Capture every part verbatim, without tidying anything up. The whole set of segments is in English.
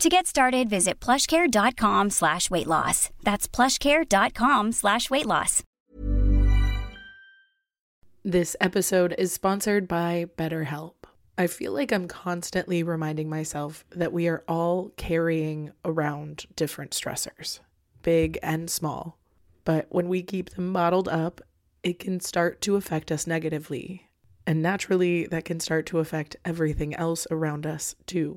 To get started, visit plushcare.com slash weight loss. That's plushcare.com slash weight loss. This episode is sponsored by BetterHelp. I feel like I'm constantly reminding myself that we are all carrying around different stressors, big and small. But when we keep them bottled up, it can start to affect us negatively. And naturally, that can start to affect everything else around us too.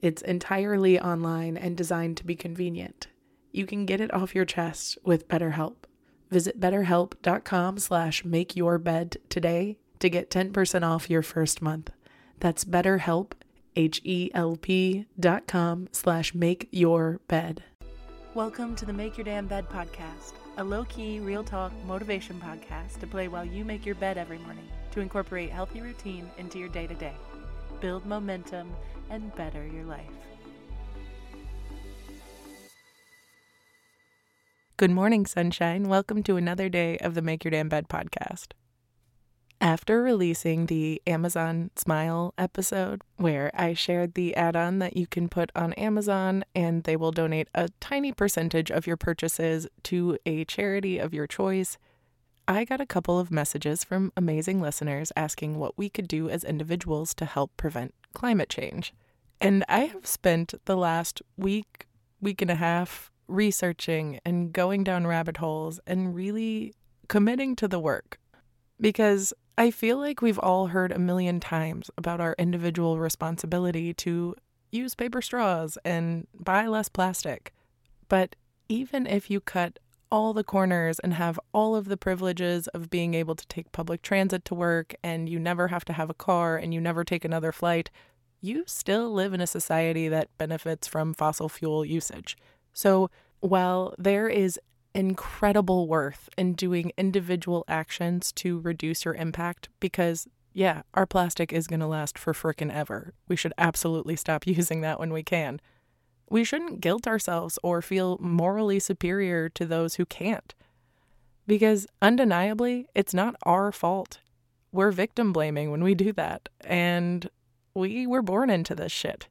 It's entirely online and designed to be convenient. You can get it off your chest with BetterHelp. Visit betterhelp.com slash make your bed today to get ten percent off your first month. That's BetterHelp, H E L P dot com slash make your bed. Welcome to the Make Your Damn Bed podcast, a low-key, real-talk motivation podcast to play while you make your bed every morning to incorporate healthy routine into your day-to-day, build momentum, and better your life. Good morning, sunshine. Welcome to another day of the Make Your Damn Bed podcast. After releasing the Amazon Smile episode, where I shared the add-on that you can put on Amazon and they will donate a tiny percentage of your purchases to a charity of your choice, I got a couple of messages from amazing listeners asking what we could do as individuals to help prevent climate change. And I have spent the last week, week and a half researching and going down rabbit holes and really committing to the work, because I feel like we've all heard a million times about our individual responsibility to use paper straws and buy less plastic. But even if you cut all the corners and have all of the privileges of being able to take public transit to work and you never have to have a car and you never take another flight, you still live in a society that benefits from fossil fuel usage. So while there is incredible worth in doing individual actions to reduce your impact, because yeah, our plastic is going to last for frickin' ever. We should absolutely stop using that when we can. We shouldn't guilt ourselves or feel morally superior to those who can't, because undeniably, it's not our fault. We're victim blaming when we do that, and we were born into this shit.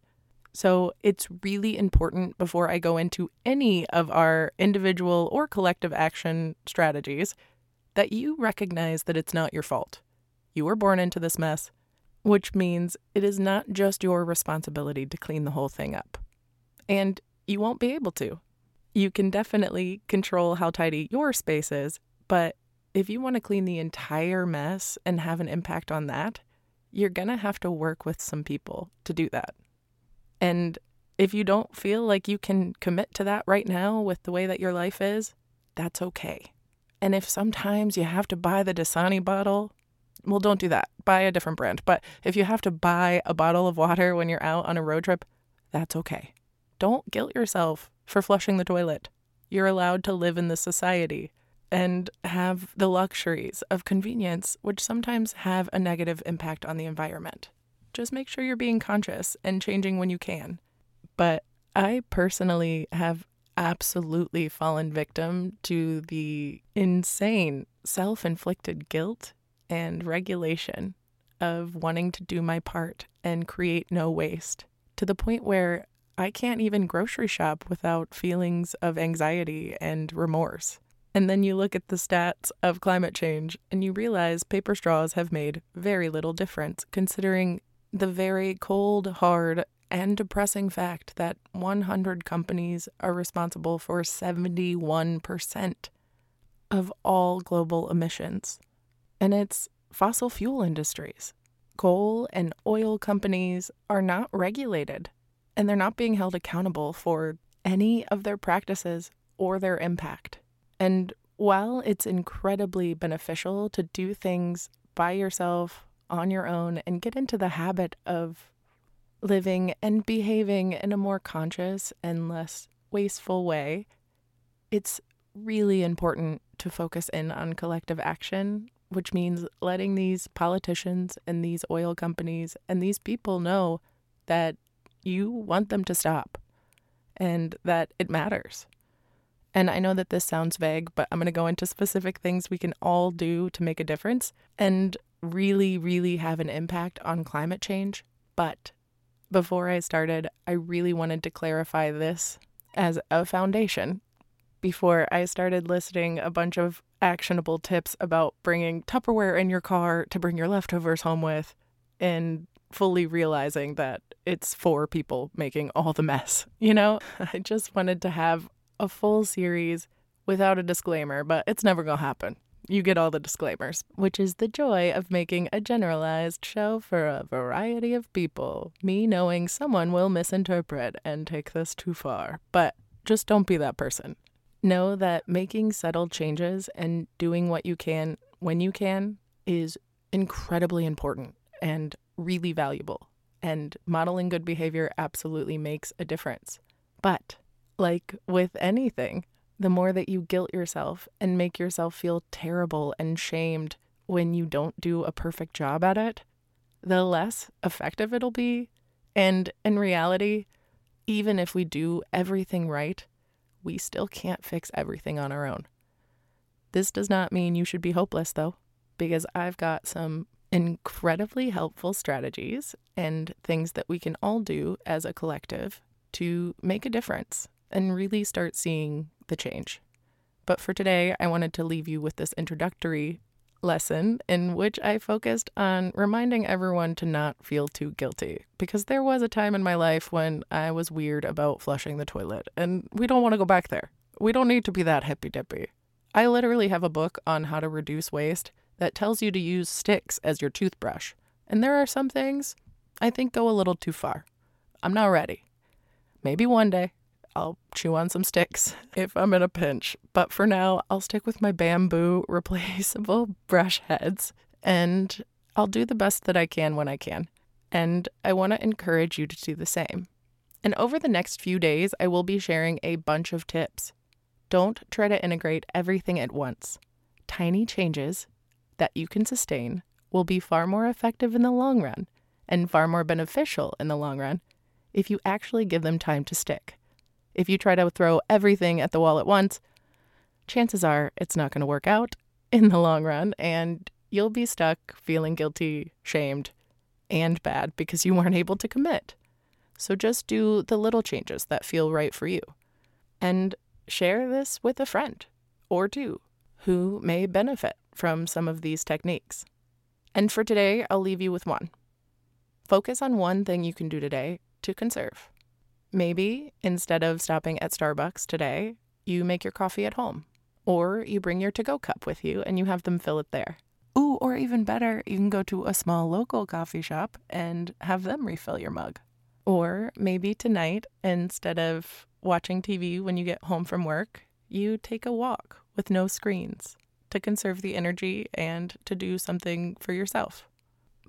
So it's really important, before I go into any of our individual or collective action strategies, that you recognize that it's not your fault. You were born into this mess, which means it is not just your responsibility to clean the whole thing up. And you won't be able to. You can definitely control how tidy your space is, but if you want to clean the entire mess and have an impact on that, you're going to have to work with some people to do that. And if you don't feel like you can commit to that right now with the way that your life is, that's okay. And if sometimes you have to buy the Dasani bottle, well, don't do that. Buy a different brand. But if you have to buy a bottle of water when you're out on a road trip, that's okay. Don't guilt yourself for flushing the toilet. You're allowed to live in this society and have the luxuries of convenience, which sometimes have a negative impact on the environment. Just make sure you're being conscious and changing when you can. But I personally have absolutely fallen victim to the insane self-inflicted guilt and regulation of wanting to do my part and create no waste, to the point where I can't even grocery shop without feelings of anxiety and remorse. And then you look at the stats of climate change and you realize paper straws have made very little difference, considering the very cold, hard, and depressing fact that one hundred companies are responsible for seventy-one percent of all global emissions. And it's fossil fuel industries. Coal and oil companies are not regulated, and they're not being held accountable for any of their practices or their impact. And while it's incredibly beneficial to do things by yourself, on your own, and get into the habit of living and behaving in a more conscious and less wasteful way, it's really important to focus in on collective action, which means letting these politicians and these oil companies and these people know that you want them to stop and that it matters. And I know that this sounds vague, but I'm going to go into specific things we can all do to make a difference and really, really have an impact on climate change. But before I started, I really wanted to clarify this as a foundation before I started listing a bunch of actionable tips about bringing Tupperware in your car to bring your leftovers home with, and fully realizing that it's four people making all the mess. You know, I just wanted to have a full series without a disclaimer, but it's never gonna happen. You get all the disclaimers, which is the joy of making a generalized show for a variety of people. Me knowing someone will misinterpret and take this too far, but just don't be that person. Know that making subtle changes and doing what you can when you can is incredibly important and really valuable. And modeling good behavior absolutely makes a difference. But like with anything, the more that you guilt yourself and make yourself feel terrible and shamed when you don't do a perfect job at it, the less effective it'll be. And in reality, even if we do everything right, we still can't fix everything on our own. This does not mean you should be hopeless, though, because I've got some incredibly helpful strategies and things that we can all do as a collective to make a difference and really start seeing the change. But for today, I wanted to leave you with this introductory lesson in which I focused on reminding everyone to not feel too guilty, because there was a time in my life when I was weird about flushing the toilet, and we don't want to go back there. We don't need to be that hippy-dippy. I literally have a book on how to reduce waste that tells you to use sticks as your toothbrush, and there are some things I think go a little too far. I'm not ready. Maybe one day I'll chew on some sticks if I'm in a pinch. But for now, I'll stick with my bamboo replaceable brush heads, and I'll do the best that I can when I can. And I want to encourage you to do the same. And over the next few days, I will be sharing a bunch of tips. Don't try to integrate everything at once. Tiny changes that you can sustain will be far more effective in the long run and far more beneficial in the long run if you actually give them time to stick. If you try to throw everything at the wall at once, chances are it's not going to work out in the long run, and you'll be stuck feeling guilty, shamed, and bad because you weren't able to commit. So just do the little changes that feel right for you. And share this with a friend or two who may benefit from some of these techniques. And for today, I'll leave you with one. Focus on one thing you can do today to conserve. Maybe instead of stopping at Starbucks today, you make your coffee at home, or you bring your to-go cup with you and you have them fill it there. Ooh, or even better, you can go to a small local coffee shop and have them refill your mug. Or maybe tonight, instead of watching T V when you get home from work, you take a walk with no screens to conserve the energy and to do something for yourself.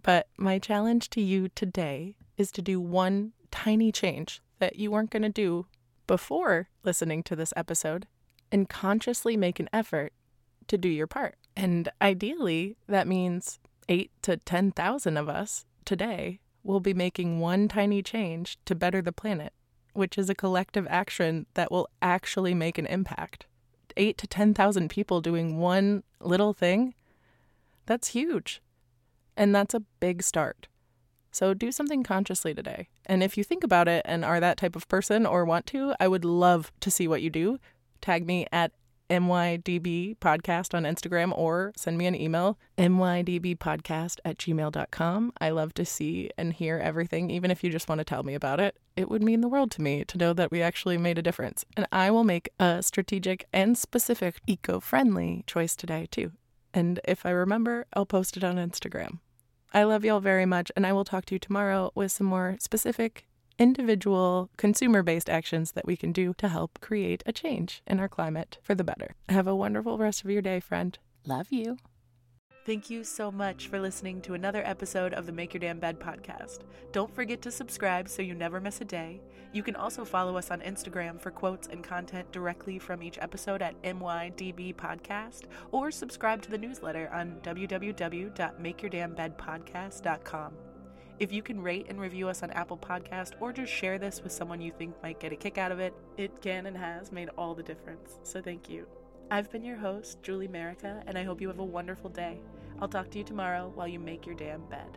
But my challenge to you today is to do one tiny change that you weren't going to do before listening to this episode, and consciously make an effort to do your part. And ideally, that means eight to ten thousand of us today will be making one tiny change to better the planet, which is a collective action that will actually make an impact. Eight to ten thousand people doing one little thing, that's huge. And that's a big start. So do something consciously today. And if you think about it and are that type of person or want to, I would love to see what you do. Tag me at M Y D B podcast on Instagram or send me an email, M Y D B podcast at gmail dot com. I love to see and hear everything, even if you just want to tell me about it. It would mean the world to me to know that we actually made a difference. And I will make a strategic and specific eco-friendly choice today too. And if I remember, I'll post it on Instagram. I love y'all very much, and I will talk to you tomorrow with some more specific individual consumer-based actions that we can do to help create a change in our climate for the better. Have a wonderful rest of your day, friend. Love you. Thank you so much for listening to another episode of the Make Your Damn Bed podcast. Don't forget to subscribe so you never miss a day. You can also follow us on Instagram for quotes and content directly from each episode at M Y D B podcast, or subscribe to the newsletter on w w w dot make your damn bed podcast dot com. If you can rate and review us on Apple Podcast or just share this with someone you think might get a kick out of it, it can and has made all the difference. So thank you. I've been your host, Julie Merica, and I hope you have a wonderful day. I'll talk to you tomorrow while you make your damn bed.